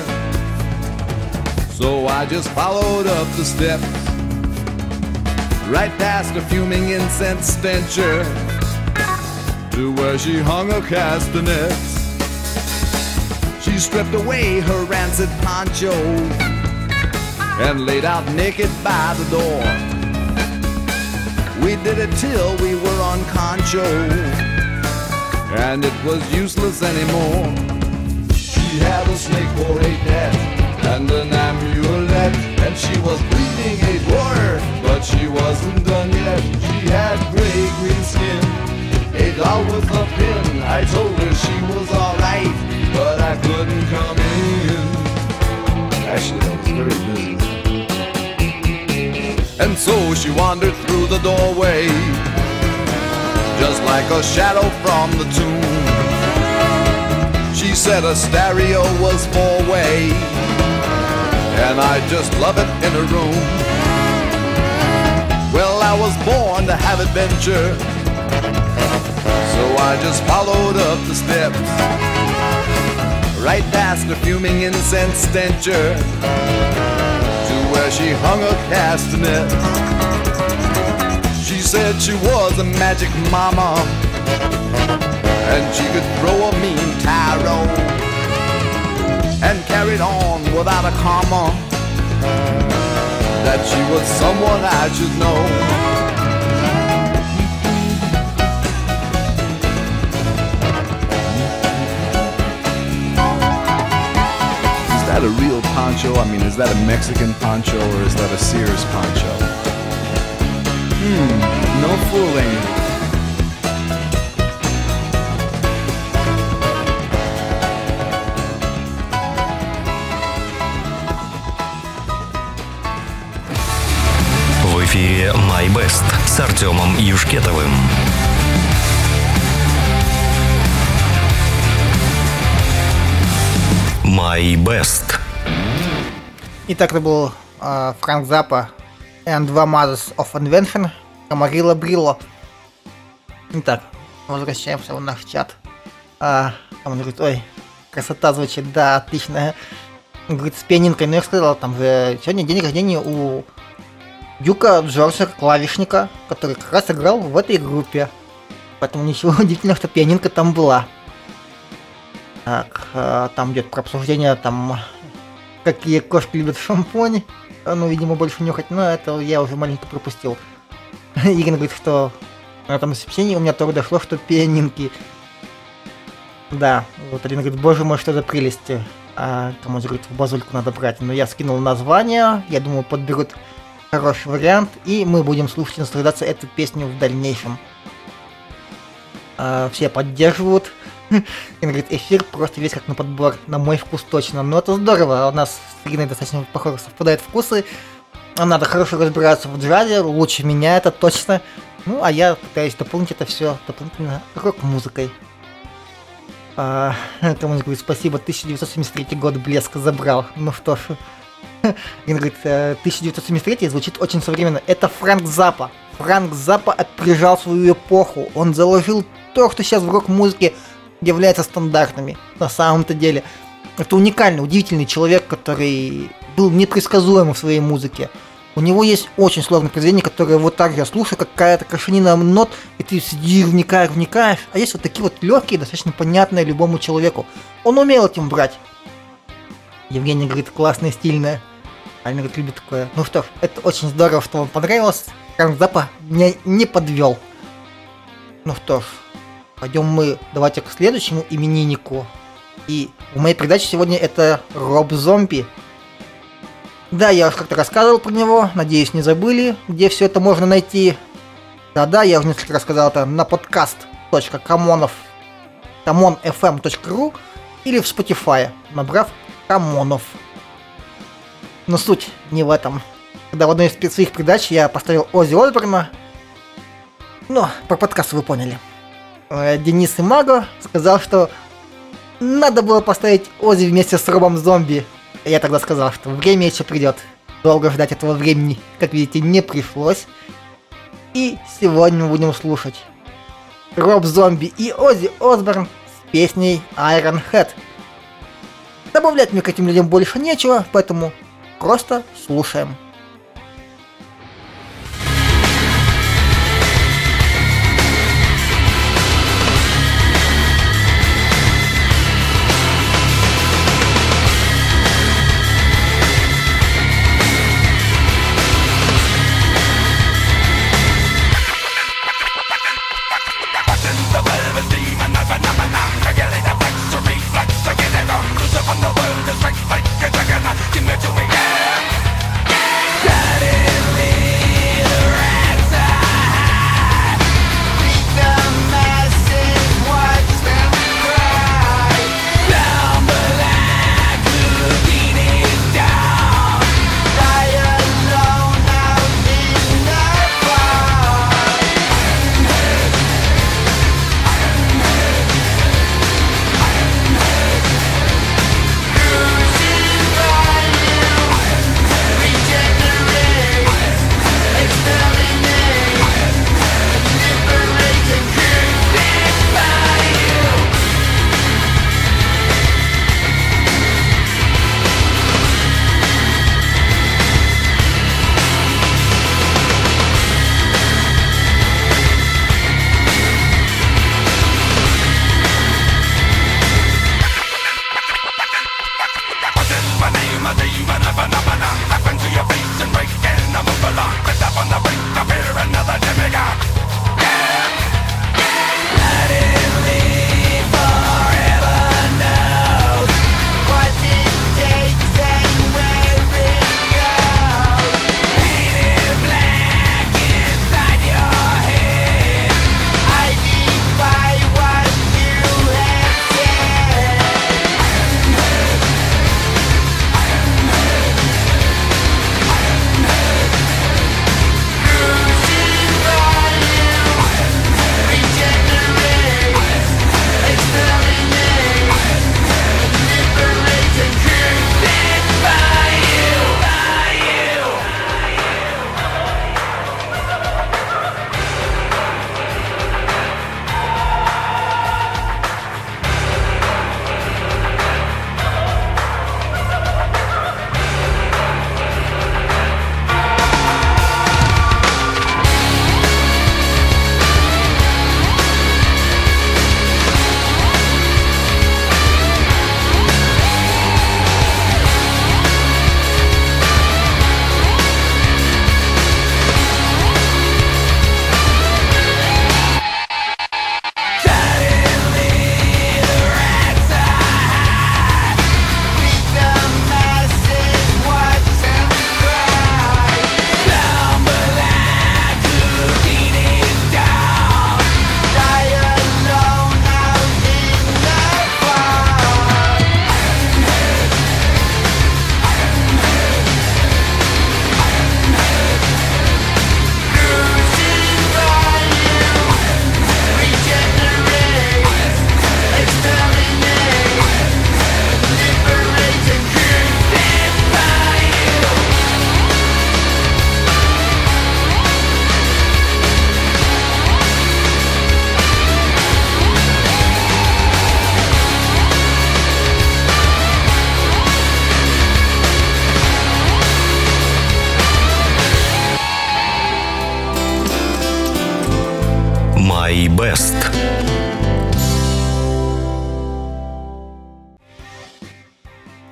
so I just followed up the steps, right past a fuming incense stencher, to where she hung her castanets. She stripped away her rancid poncho and laid out naked by the door. We did it till we were on concho and it was useless anymore. She had a snake for a net and an amulet, and she was bleeding a dwarf, but she wasn't done yet. She had gray-green skin, a doll with a pin. I told her she was alright, but I couldn't come in. Actually, that was very busy. And so she wandered through the doorway, just like a shadow from the tomb. She said a stereo was four-way, and I just love it in a room. Well, I was born to have adventure, so I just followed up the steps, right past a fuming incense stencher, to where she hung her castanet. She said she was a magic mama, and she could throw a mean tarot and carried on without a comma that she was someone I should know. Is that a real poncho? I mean, is that a Mexican poncho or is that a Sears poncho? Hmm, no fooling. My Best с Артёмом Юшкетовым. My Best. Итак, это был Frank Zappa and The Mothers of Invention, Camarillo Brillo. Итак, возвращаемся в наш чат. А, он говорит, ой, красота звучит, да, отлично. Он говорит, с пианинкой, но я сказал, там же сегодня день рождения у Дюка Джорджа, клавишника, который как раз играл в этой группе. Поэтому ничего удивительного, что пианинка там была. Так, там идет про обсуждение, там, какие кошки любят шампунь. Ну, видимо, больше нюхать, но это я уже маленько пропустил. Ирина говорит, что на этом сообщении у меня только дошло, что пианинки. Да, вот Ирина говорит, боже мой, что за прелести. А кому говорит, в базульку надо брать. Но я скинул название, я думаю, подберут хороший вариант, и мы будем слушать и наслаждаться эту песню в дальнейшем. А, все поддерживают. И говорит, эфир просто весь как на подбор, на мой вкус точно. Но это здорово, у нас с Ириной достаточно, похоже, совпадают вкусы. Надо хорошо разбираться в джазе, лучше меня это точно. Ну, а я пытаюсь дополнить это все дополнительно рок-музыкой. А, кому-нибудь говорит, спасибо, тысяча девятьсот семьдесят третий год, блеск забрал. Ну что ж. Ирина говорит, тысяча девятьсот семьдесят третий звучит очень современно. Это Франк Заппа. Франк Заппа опережал свою эпоху. Он заложил то, что сейчас в рок-музыке является стандартными. На самом-то деле. Это уникальный, удивительный человек, который был непредсказуемым в своей музыке. У него есть очень сложные произведения, которые вот так я слушаю, какая-то кашенина нот, и ты сидишь, вникаешь, вникаешь. А есть вот такие вот легкие, достаточно понятные любому человеку. Он умел этим брать. Евгений говорит, классная, стильная. Алина говорит, любит такое. Ну что ж, это очень здорово, что вам понравилось. Франк Заппа меня не подвел. Ну что ж, пойдем мы, давайте к следующему имениннику. И в моей передаче сегодня это Rob Zombie. Да, я уже как-то рассказывал про него, надеюсь, не забыли, где все это можно найти. Да-да, я уже несколько раз сказал это на подкаст точка комонов точка ком эф эм точка ру или в Spotify, набрав Камонов. Но суть не в этом. Когда в одной из своих передач я поставил Оззи Осборна, но про подкаст вы поняли. Денис и Маго сказал, что надо было поставить Оззи вместе с Робом Зомби. Я тогда сказал, что время еще придет. Долго ждать этого времени, как видите, не пришлось. И сегодня мы будем слушать Роб Зомби и Оззи Осборн с песней Iron Head. Добавлять мне к этим людям больше нечего, поэтому просто слушаем.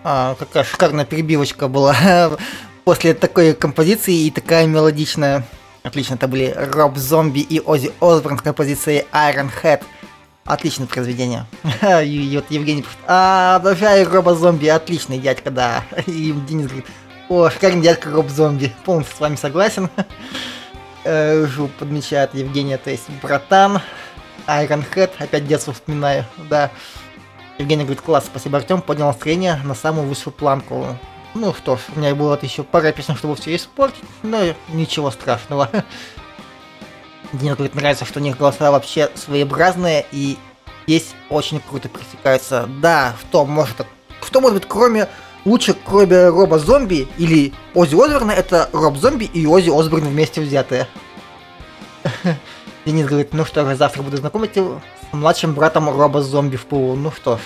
А, какая шикарная перебивочка была после такой композиции и такая мелодичная. Отлично, это были Rob Zombie и Ozzy Osbourne с композицией Iron Head. Отличное произведение. И вот Евгений... А, обожаю Роба Зомби, отличный дядька, да. И Денис говорит, о, шикарный дядька Роб Зомби. Полностью с вами согласен. Жу подмечает Евгения, то есть братан. Iron Head, опять детство вспоминаю, да. Евгений говорит, класс, спасибо, Артём, поднял настроение на самую высшую планку. Ну что ж, у меня было еще пара песен, чтобы все испортить, но ничего страшного. Мне нравится, что у них голоса вообще своеобразные, и здесь очень круто пресекаются. Да, что может, что может быть кроме лучше, кроме Роба Зомби или Оззи Осборна, это Роб Зомби и Оззи Осборн вместе взятые. Денис говорит, ну что же, завтра буду знакомить его с младшим братом Роба Зомби в ПУ. Ну что ж,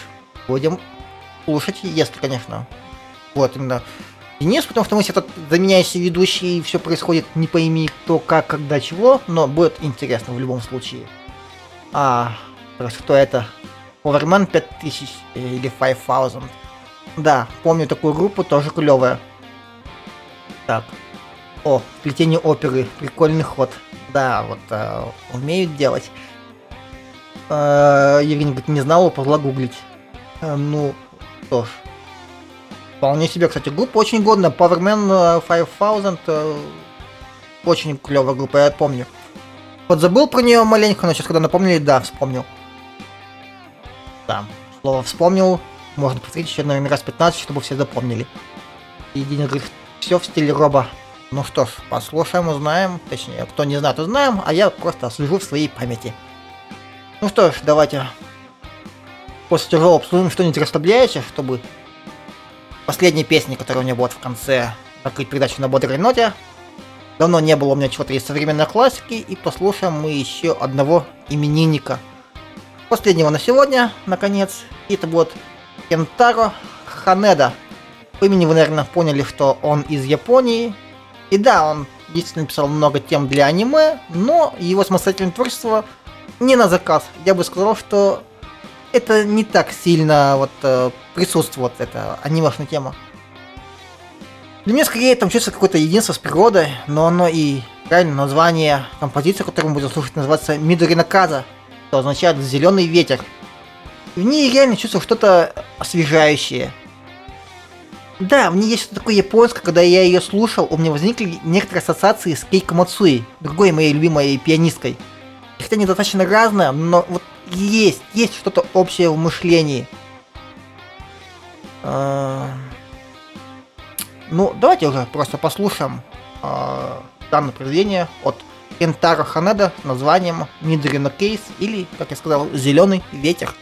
будем слушать, если, конечно. Вот именно. Денис, потому что мы все тут заменяющие ведущие, и все происходит, не пойми кто, как, когда, чего, но будет интересно в любом случае. А, что это? Powerman пять тысяч или пять тысяч. Да, помню такую группу, тоже клевая. Так. О, плетение оперы, прикольный ход. Да, вот а, умеют делать. А, Евгений говорит, не знал, пошла гуглить. А, ну, что ж. Вполне себе, кстати, группа очень годная. Powerman пять тысяч, очень клевая группа, я помню. Вот забыл про нее маленько, но сейчас, когда напомнили, да, вспомнил. Да, слово «вспомнил» можно повторить еще, наверное, раз пятнадцать, чтобы все запомнили. И Денис говорит, все в стиле Роба. Ну что ж, послушаем, узнаем. Точнее, кто не знает, узнаем, а я просто отслежу в своей памяти. Ну что ж, давайте после тяжелого обслуживания что-нибудь расслабляющее, чтобы... Последняя песня, которая у меня будет в конце, открыть передачу на бодрой ноте. Давно не было у меня чего-то из современной классики, и послушаем мы еще одного именинника. Последнего на сегодня, наконец, и это будет Кентаро Ханеда. По имени вы, наверное, поняли, что он из Японии. И да, он действительно писал много тем для аниме, но его самостоятельное творчество не на заказ. Я бы сказал, что... это не так сильно вот э, присутствует, эта анимешная тема. Для меня скорее там чувствуется какое-то единство с природой, но оно и правильно название композиции, которую мы будем слушать, называется Мидоринаказа, что означает «зеленый ветер». В ней реально чувствую что-то освежающее. Да, в ней есть что-то такое японское, когда я ее слушал, у меня возникли некоторые ассоциации с Кейко Мацуи, другой моей любимой пианисткой. Хотя они достаточно разные, но вот есть, есть что-то общее в мышлении. Э-э- ну, давайте уже просто послушаем э- данное произведение от Кентаро Ханеда с названием «Мидорина Кейс» или, как я сказал, «Зеленый ветер».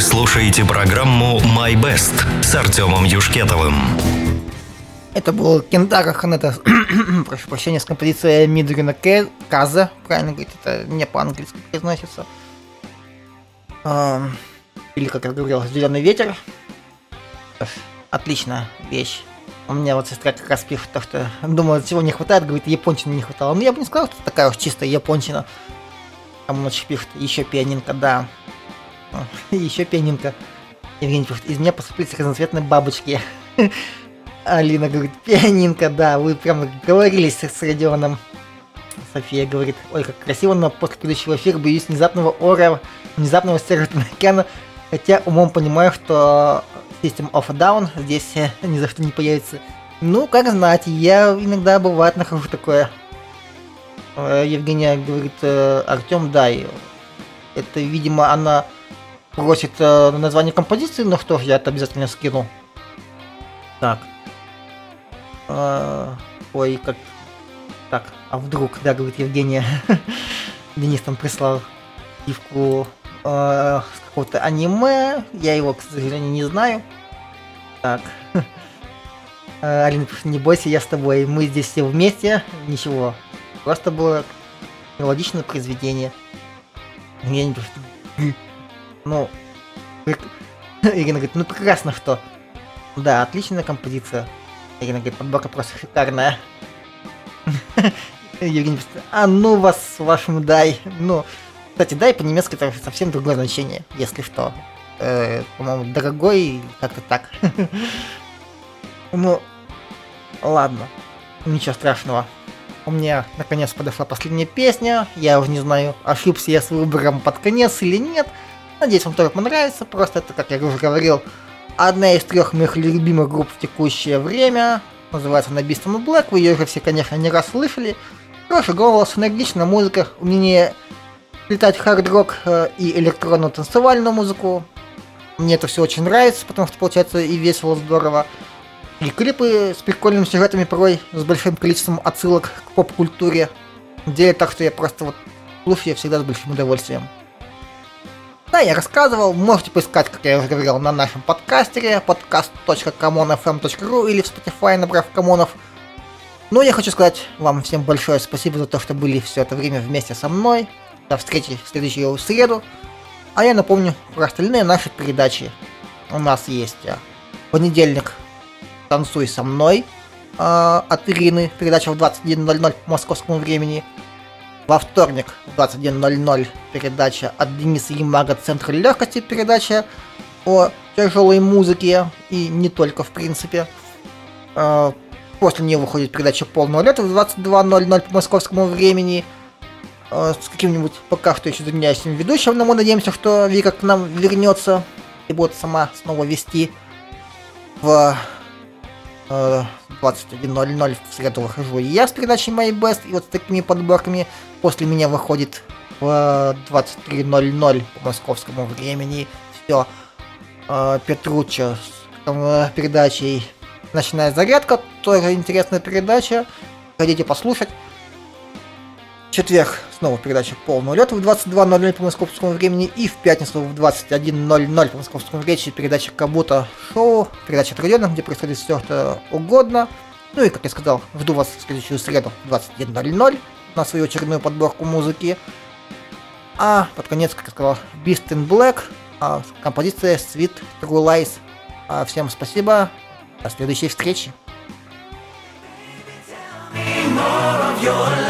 Вы слушаете программу My Best с Артёмом Юшкетовым. Это был Кентаро Ханеда, прошу прощения, с композицией Мидрина Каза, правильно говорить, это не по-английски произносится. Или, как я говорил, «Зелёный ветер». Отличная вещь. У меня вот сестра как раз пишет то, что думала, чего не хватает, говорит, япончины не хватало. Но я бы не сказал, что это такая уж чистая япончина. Там ночь пишет, еще пианинка, да. Еще пианинка. Евгений пишет, из меня посыпались разноцветные бабочки. Алина говорит, пианинка, да, вы прямо говорились с Родионом. София говорит, ой, как красиво, но после предыдущего эфира боюсь внезапного ора, внезапного серверного океана, хотя умом понимаю, что System of a Down здесь ни за что не появится. Ну, как знать, я иногда бывает нахожу такое. Евгения говорит, Артём, да, это, видимо, она просит название композиции, но что ж, я это обязательно скину. Так. Ой, как... Так, а вдруг, да, говорит Евгения. Денис там прислал гифку с э, какого-то аниме. Я его, к сожалению, не знаю. Так. Алина, не бойся, я с тобой. Мы здесь все вместе. Ничего. Просто было мелодичное произведение. Я не просто... Ну... Ирина говорит, ну прекрасно, что... Да, отличная композиция. Ирина говорит, подборка просто шикарная. Евгений пишет, а ну вас, вашему дай. Ну, кстати, дай по-немецки это совсем другое значение, если что. Э, по-моему, дорогой, как-то так. Ну, ладно, ничего страшного. У меня, наконец, подошла последняя песня. Я уже не знаю, ошибся я с выбором под конец или нет. Надеюсь, вам тоже понравится. Просто это, как я уже говорил, одна из трех моих любимых групп в текущее время. Называется она Beast in Black, вы ее уже все, конечно, не раз слышали. Хороший голос, энергичная музыка, умение летать хард-рок и электронную танцевальную музыку. Мне это все очень нравится, потому что получается и весело, здорово. И клипы с прикольными сюжетами порой, с большим количеством отсылок к поп-культуре. Деле так, что я просто вот слушаю всегда с большим удовольствием. Да, я рассказывал, можете поискать, как я уже говорил, на нашем подкастере, подкаст точка коммон эф эм точка ру или в Spotify, набрав Камонов. Ну, я хочу сказать вам всем большое спасибо за то, что были все это время вместе со мной. До встречи в следующую среду. А я напомню про остальные наши передачи. У нас есть понедельник «Танцуй со мной» от Ирины, передача в двадцать один ноль ноль по московскому времени. Во вторник в двадцать один ноль ноль передача от Дениса Ямага «Центр легкости», передача о тяжелой музыке и не только, в принципе. После нее выходит передача «Полного лета» в двадцать два ноль ноль по московскому времени с каким-нибудь пока что еще заменяющим ведущим, но мы надеемся, что Вика к нам вернется и будет сама снова вести. В двадцать один ноль ноль в среду выхожу и я с передачей My Best, и вот с такими подборками. После меня выходит в двадцать три ноль ноль по московскому времени все Петруччо с передачей «Ночная зарядка», тоже интересная передача, ходите послушать. В четверг снова передача «Полный лёд» в двадцать два ноль ноль по московскому времени, и в пятницу в двадцать один ноль ноль по московскому времени передача «Как будто шоу», передача «Трудённых», где происходит все что угодно. Ну и, как я сказал, жду вас в следующую среду в двадцать один ноль ноль на свою очередную подборку музыки. А под конец, как я сказал, Beast in Black, а композиция «Sweet True Lies». А всем спасибо, до следующей встречи. War.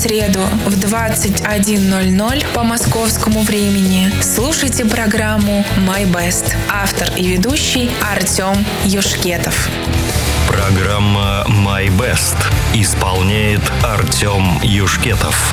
среду в двадцать один ноль ноль по московскому времени слушайте программу My Best. Автор и ведущий Артём Юшкетов. Программа My Best исполняет Артём Юшкетов.